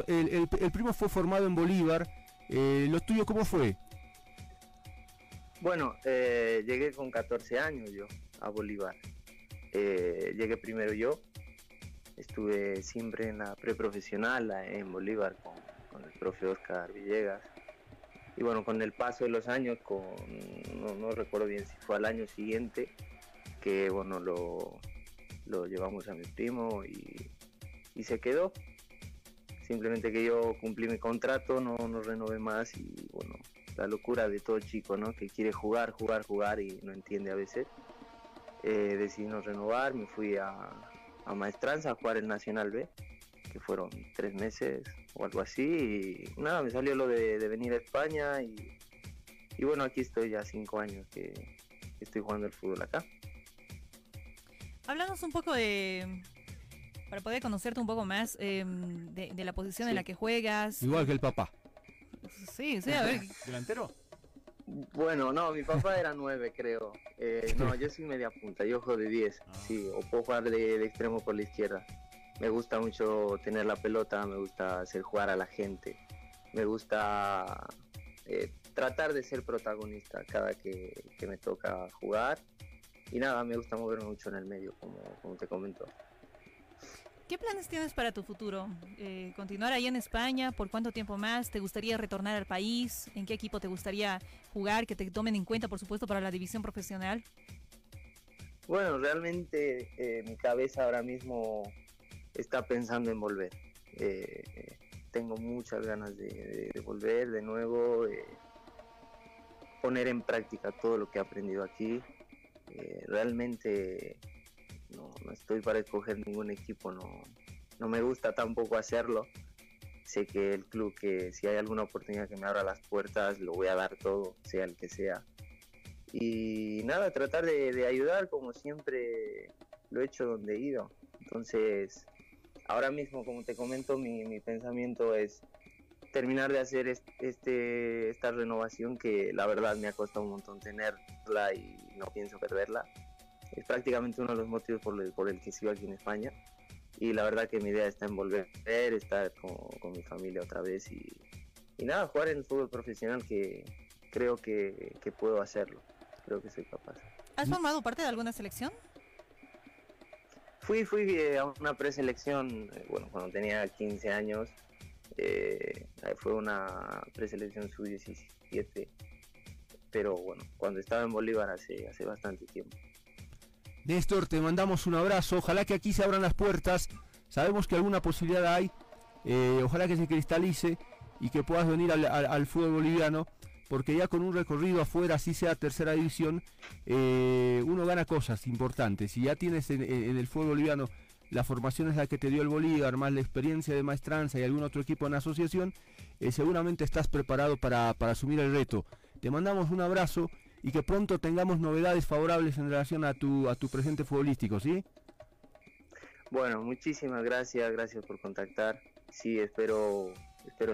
el primo fue formado en Bolívar, ¿lo tuyo cómo fue? Bueno, llegué con 14 años yo a Bolívar. Llegué primero yo, estuve siempre en la preprofesional en Bolívar con el profe Oscar Villegas. Y bueno, con el paso de los años, no recuerdo bien si fue al año siguiente, que bueno, lo llevamos a mi primo y se quedó. Simplemente que yo cumplí mi contrato, no renové más, y bueno, la locura de todo chico, ¿no? Que quiere jugar y no entiende a veces. Decidí no renovar, me fui a Maestranza a jugar el Nacional B, que fueron 3 meses o algo así, y nada, me salió lo de venir a España, y bueno, aquí estoy ya 5 años que estoy jugando el fútbol acá. Háblanos un poco para poder conocerte un poco más, de la posición en la que juegas. Igual que el papá. Sí, a ver. ¿Delantero? Bueno, no, mi papá era 9, creo. No, yo soy media punta, yo juego de 10, sí, o puedo jugar de extremo por la izquierda. Me gusta mucho tener la pelota, me gusta hacer jugar a la gente, me gusta tratar de ser protagonista cada que me toca jugar. Y nada, me gusta moverme mucho en el medio, como te comento. ¿Qué planes tienes para tu futuro? ¿Continuar ahí en España? ¿Por cuánto tiempo más? ¿Te gustaría retornar al país? ¿En qué equipo te gustaría jugar? Que te tomen en cuenta, por supuesto, para la división profesional. Bueno, realmente mi cabeza ahora mismo está pensando en volver. Tengo muchas ganas de volver de nuevo, poner en práctica todo lo que he aprendido aquí. Realmente no estoy para escoger ningún equipo, no me gusta tampoco hacerlo. Sé que el club, que si hay alguna oportunidad que me abra las puertas, lo voy a dar todo, sea el que sea. Y nada, tratar de ayudar como siempre lo he hecho donde he ido. Entonces, ahora mismo, como te comento, mi pensamiento es terminar de hacer esta renovación, que la verdad me ha costado un montón tenerla y no pienso perderla. Es prácticamente uno de los motivos por el que sigo aquí en España. Y la verdad que mi idea está en volver, estar con mi familia otra vez y nada, jugar en el fútbol profesional, que creo que puedo hacerlo, creo que soy capaz. ¿Has formado parte de alguna selección? Fui a una preselección, bueno, cuando tenía 15 años, fue una preselección sub-17, pero bueno, cuando estaba en Bolívar hace bastante tiempo. Néstor, te mandamos un abrazo, ojalá que aquí se abran las puertas, sabemos que alguna posibilidad hay, ojalá que se cristalice y que puedas venir al fútbol boliviano, porque ya con un recorrido afuera, así sea tercera división, uno gana cosas importantes. Si ya tienes en el fútbol boliviano la formación es la que te dio el Bolívar, más la experiencia de Maestranza y algún otro equipo en asociación, seguramente estás preparado para asumir el reto. Te mandamos un abrazo y que pronto tengamos novedades favorables en relación a tu presente futbolístico, ¿sí? Bueno, muchísimas gracias por contactar. Sí, espero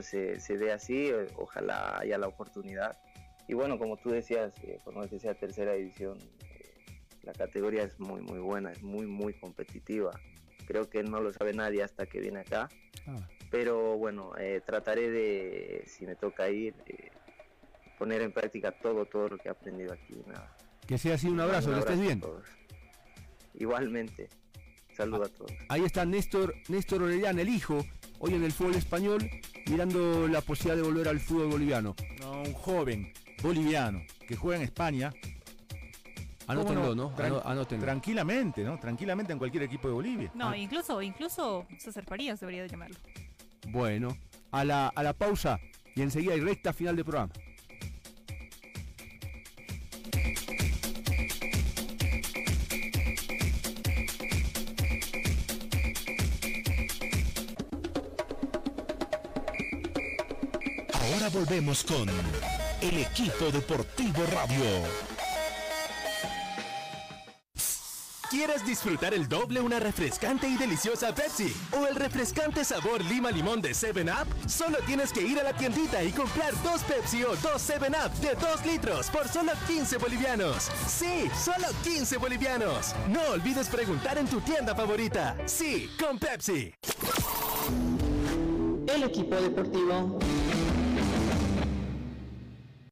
se dé así, ojalá haya la oportunidad. Y bueno, como tú decías, por más que sea tercera división, la categoría es muy buena, es muy competitiva. Creo que no lo sabe nadie hasta que viene acá. Pero bueno, trataré de, si me toca ir, poner en práctica todo lo que he aprendido aquí. Nada. Que sea así, un abrazo, que estés bien. Igualmente, saludo a todos. Ahí está Néstor Orellana, el hijo, hoy en el fútbol español, mirando la posibilidad de volver al fútbol boliviano. No, un joven boliviano que juega en España. Anótenlo, ¿no? Anótenlo. Tranquilamente, ¿no? Tranquilamente en cualquier equipo de Bolivia. No, incluso César Farías debería de llamarlo. Bueno, a la pausa y enseguida hay recta final del programa. Ahora volvemos con El Equipo Deportivo Radio. ¿Quieres disfrutar el doble una refrescante y deliciosa Pepsi? ¿O el refrescante sabor Lima Limón de 7up? Solo tienes que ir a la tiendita y comprar dos Pepsi o dos 7up de 2 litros por solo 15 bolivianos. ¡Sí! ¡Solo 15 bolivianos! No olvides preguntar en tu tienda favorita. ¡Sí! ¡Con Pepsi! El Equipo Deportivo.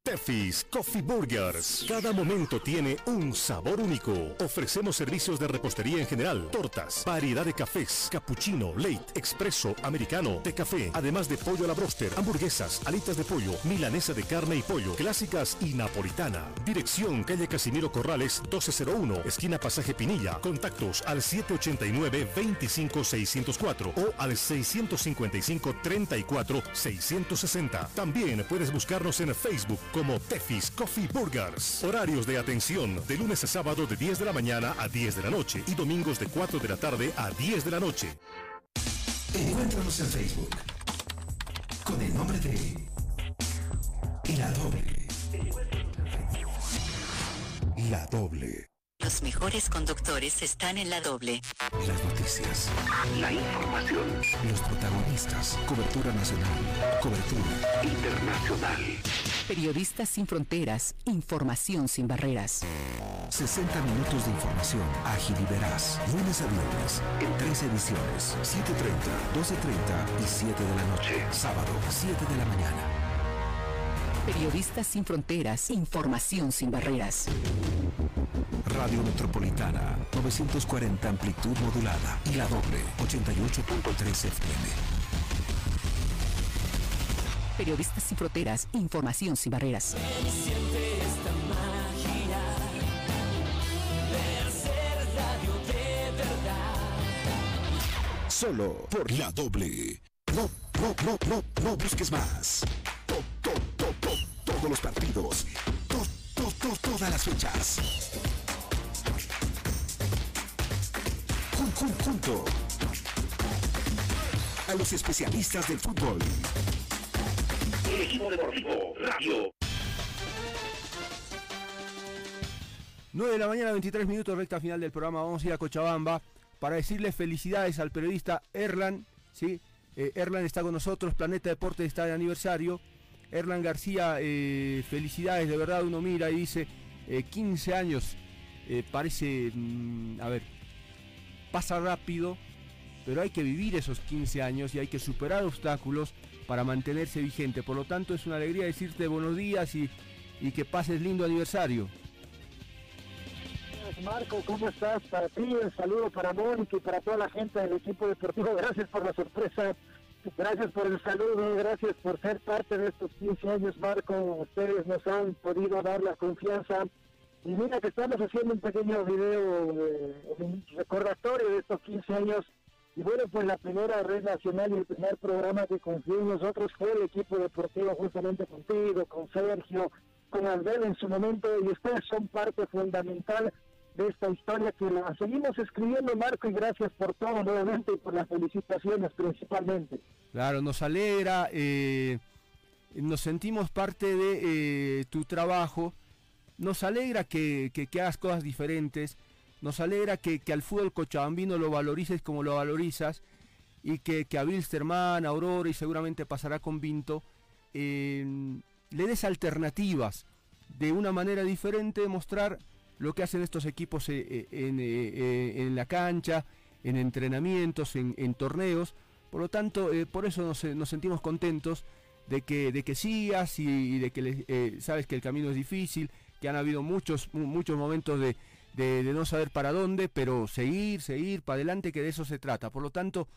Tefis Coffee Burgers. Cada momento tiene un sabor único. Ofrecemos servicios de repostería en general, tortas, variedad de cafés, cappuccino, latte, expreso, americano, té café, además de pollo a la bróster, hamburguesas, alitas de pollo, milanesa de carne y pollo, clásicas y napolitana. Dirección: calle Casimiro Corrales 1201, esquina Pasaje Pinilla. Contactos al 789-25604 o al 655-34-660. También puedes buscarnos en Facebook como Tefis Coffee Burgers. Horarios de atención de lunes a sábado de 10 de la mañana a 10 de la noche y domingos de 4 de la tarde a 10 de la noche. Encuéntranos en Facebook con el nombre de La Doble. La Doble. Los mejores conductores están en La Doble. Las noticias. La información. Los protagonistas. Cobertura nacional. Cobertura internacional. Periodistas sin fronteras. Información sin barreras. 60 minutos de información. Ágil y veraz. Lunes a viernes. En 3 ediciones. 7:30, 12:30 y 7 de la noche. Sábado, 7 de la mañana. Periodistas sin fronteras. Información sin barreras. Radio Metropolitana, 940 amplitud modulada y La Doble, 88.3 FM. Periodistas sin fronteras, información sin barreras. Siente esta magia de hacer radio de verdad. Solo por La Doble. No busques más. Todos los partidos, todas las fechas. Junto a los especialistas del fútbol. El Equipo Deportivo Radio. 9 de la mañana, 23 minutos, recta final del programa. Vamos a ir a Cochabamba para decirle felicidades al periodista Erlan, ¿sí? Erlan está con nosotros, Planeta Deporte está de aniversario. Erlan García, felicidades, de verdad, uno mira y dice, 15 años, parece, a ver, pasa rápido, pero hay que vivir esos 15 años y hay que superar obstáculos para mantenerse vigente. Por lo tanto, es una alegría decirte buenos días y que pases lindo aniversario. Marco, ¿cómo estás? Para ti, un saludo para Mónica y para toda la gente del Equipo Deportivo. Gracias por la sorpresa, gracias por el saludo, gracias por ser parte de estos 15 años, Marco. Ustedes nos han podido dar la confianza. Y mira que estamos haciendo un pequeño video recordatorio de estos 15 años. Y bueno, pues la primera red nacional y el primer programa que confió en nosotros fue El Equipo Deportivo, justamente contigo, con Sergio, con Albel en su momento. Y ustedes son parte fundamental de esta historia que la seguimos escribiendo, Marco. Y gracias por todo nuevamente y por las felicitaciones principalmente. Claro, nos alegra. Nos sentimos parte de tu trabajo. Nos alegra que hagas cosas diferentes, nos alegra que al fútbol cochabambino lo valorices como lo valorizas, y que a Wilstermann, a Aurora y seguramente pasará con Vinto, le des alternativas de una manera diferente de mostrar lo que hacen estos equipos en la cancha, en entrenamientos, en torneos. Por lo tanto, por eso nos sentimos contentos de que sigas y de que sabes que el camino es difícil, que han habido muchos momentos de no saber para dónde, pero seguir para adelante, que de eso se trata. Por lo tanto,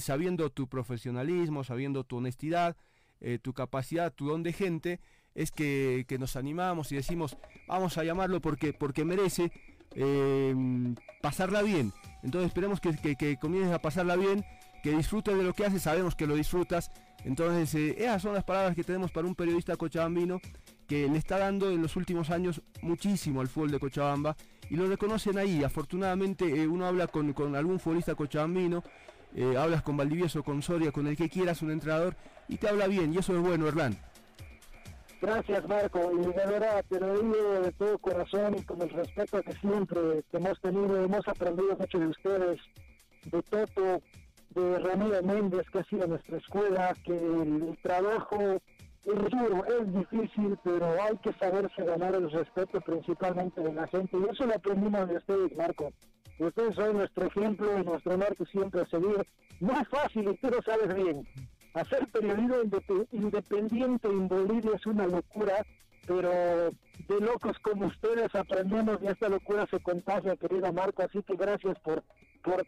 sabiendo tu profesionalismo, sabiendo tu honestidad, tu capacidad, tu don de gente, es que nos animamos y decimos, vamos a llamarlo porque merece pasarla bien. Entonces esperemos que comiences a pasarla bien, que disfrutes de lo que haces, sabemos que lo disfrutas. Entonces esas son las palabras que tenemos para un periodista cochabambino que le está dando en los últimos años muchísimo al fútbol de Cochabamba, y lo reconocen ahí. Afortunadamente uno habla con algún futbolista cochabambino hablas con Valdivieso, con Soria, con el que quieras, un entrenador, y te habla bien, y eso es bueno, Erlan. Gracias, Marco, y de verdad te lo digo de todo corazón y con el respeto que siempre te hemos tenido. Hemos aprendido mucho de ustedes, de Toto, de Ramiro Méndez, que ha sido nuestra escuela, que el trabajo es duro, es difícil, pero hay que saberse ganar el respeto principalmente de la gente, y eso lo aprendimos de ustedes, Marco. Ustedes son nuestro ejemplo y nuestro marco siempre a seguir. No es fácil, y tú lo sabes bien. Hacer periodismo independiente en Bolivia es una locura, pero de locos como ustedes aprendemos y esta locura se contagia, querido Marco, así que gracias por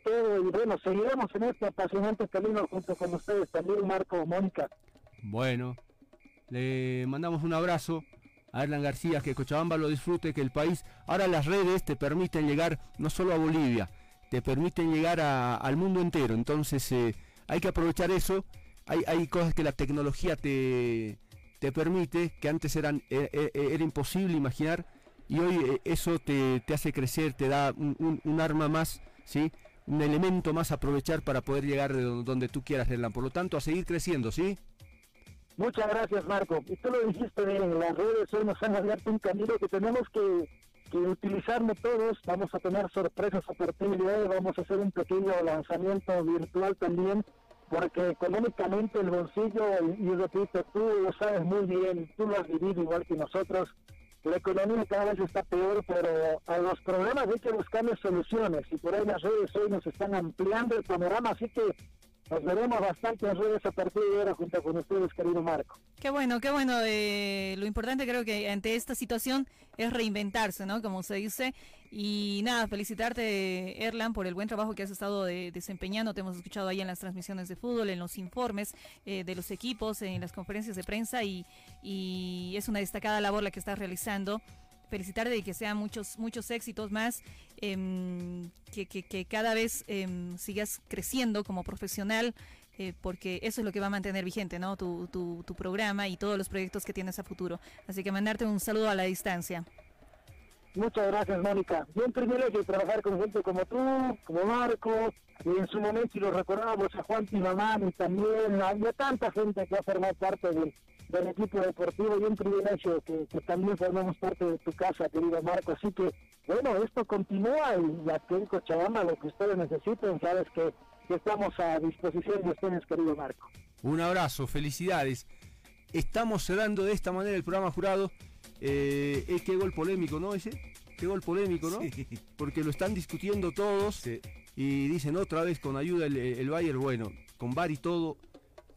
todo, y bueno, seguiremos en este apasionante camino junto con ustedes también, Marco, Mónica. Bueno, le mandamos un abrazo a Erlan García, que Cochabamba lo disfrute, que el país, ahora las redes te permiten llegar no solo a Bolivia, te permiten llegar al mundo entero, entonces hay que aprovechar eso. Hay cosas que la tecnología te permite, que antes era imposible imaginar, y hoy eso te hace crecer, te da un arma más, ¿sí? Un elemento más a aprovechar para poder llegar de donde tú quieras, Erlan. Por lo tanto, a seguir creciendo, ¿sí? Muchas gracias, Marco. Y tú lo dijiste bien, las redes hoy nos han abierto un camino que tenemos que utilizarnos todos. Vamos a tener sorpresas a partir de hoy, vamos a hacer un pequeño lanzamiento virtual también, porque económicamente el bolsillo, y repito, tú lo sabes muy bien, tú lo has vivido igual que nosotros, la economía cada vez está peor, pero a los problemas hay que buscarles soluciones, y por ahí las redes hoy nos están ampliando el panorama, así que nos veremos bastante en redes a partir de ahora junto con ustedes, querido Marco. Qué bueno, lo importante creo que ante esta situación es reinventarse, ¿no? Como se dice, y nada, felicitarte, Erlan, por el buen trabajo que has estado desempeñando. Te hemos escuchado ahí en las transmisiones de fútbol, en los informes de los equipos, en las conferencias de prensa, y es una destacada labor la que estás realizando. Felicitarte y que sean muchos éxitos más, que cada vez sigas creciendo como profesional, porque eso es lo que va a mantener vigente, ¿no? Tu programa y todos los proyectos que tienes a futuro. Así que mandarte un saludo a la distancia. Muchas gracias, Mónica. Yo un privilegio trabajar con gente como tú, como Marco, y en su momento, si lo recordamos, a Juan Timamán y también a tanta gente que ha formado parte del equipo deportivo, y un privilegio que también formamos parte de tu casa, querido Marco, así que bueno, esto continúa, y aquí en Cochabamba lo que ustedes necesiten, sabes que estamos a disposición de ustedes, querido Marco. Un abrazo, felicidades. Estamos cerrando de esta manera el programa, Jurado. Qué gol polémico, ¿no? Qué gol polémico, ¿no? Sí. Porque lo están discutiendo todos, sí. Y dicen otra vez con ayuda el Bayern, bueno, con VAR y todo,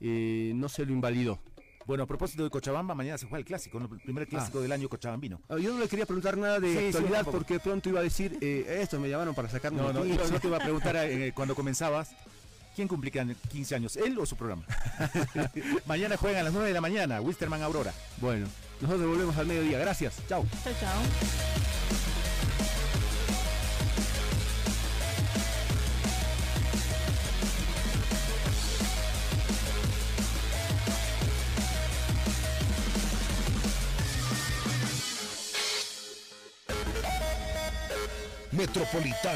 no se lo invalidó. Bueno, a propósito de Cochabamba, mañana se juega el clásico, ¿no? El primer clásico del año cochabambino. Yo no le quería preguntar nada de actualidad, sí, porque pronto iba a decir, esto me llamaron para sacarme. No te iba a preguntar cuando comenzabas, ¿quién cumplirá en 15 años? ¿Él o su programa? Mañana juegan a las 9 de la mañana, Wilstermann Aurora. Bueno, nosotros volvemos al mediodía. Gracias, chao. Chao, chao. Metropolitano.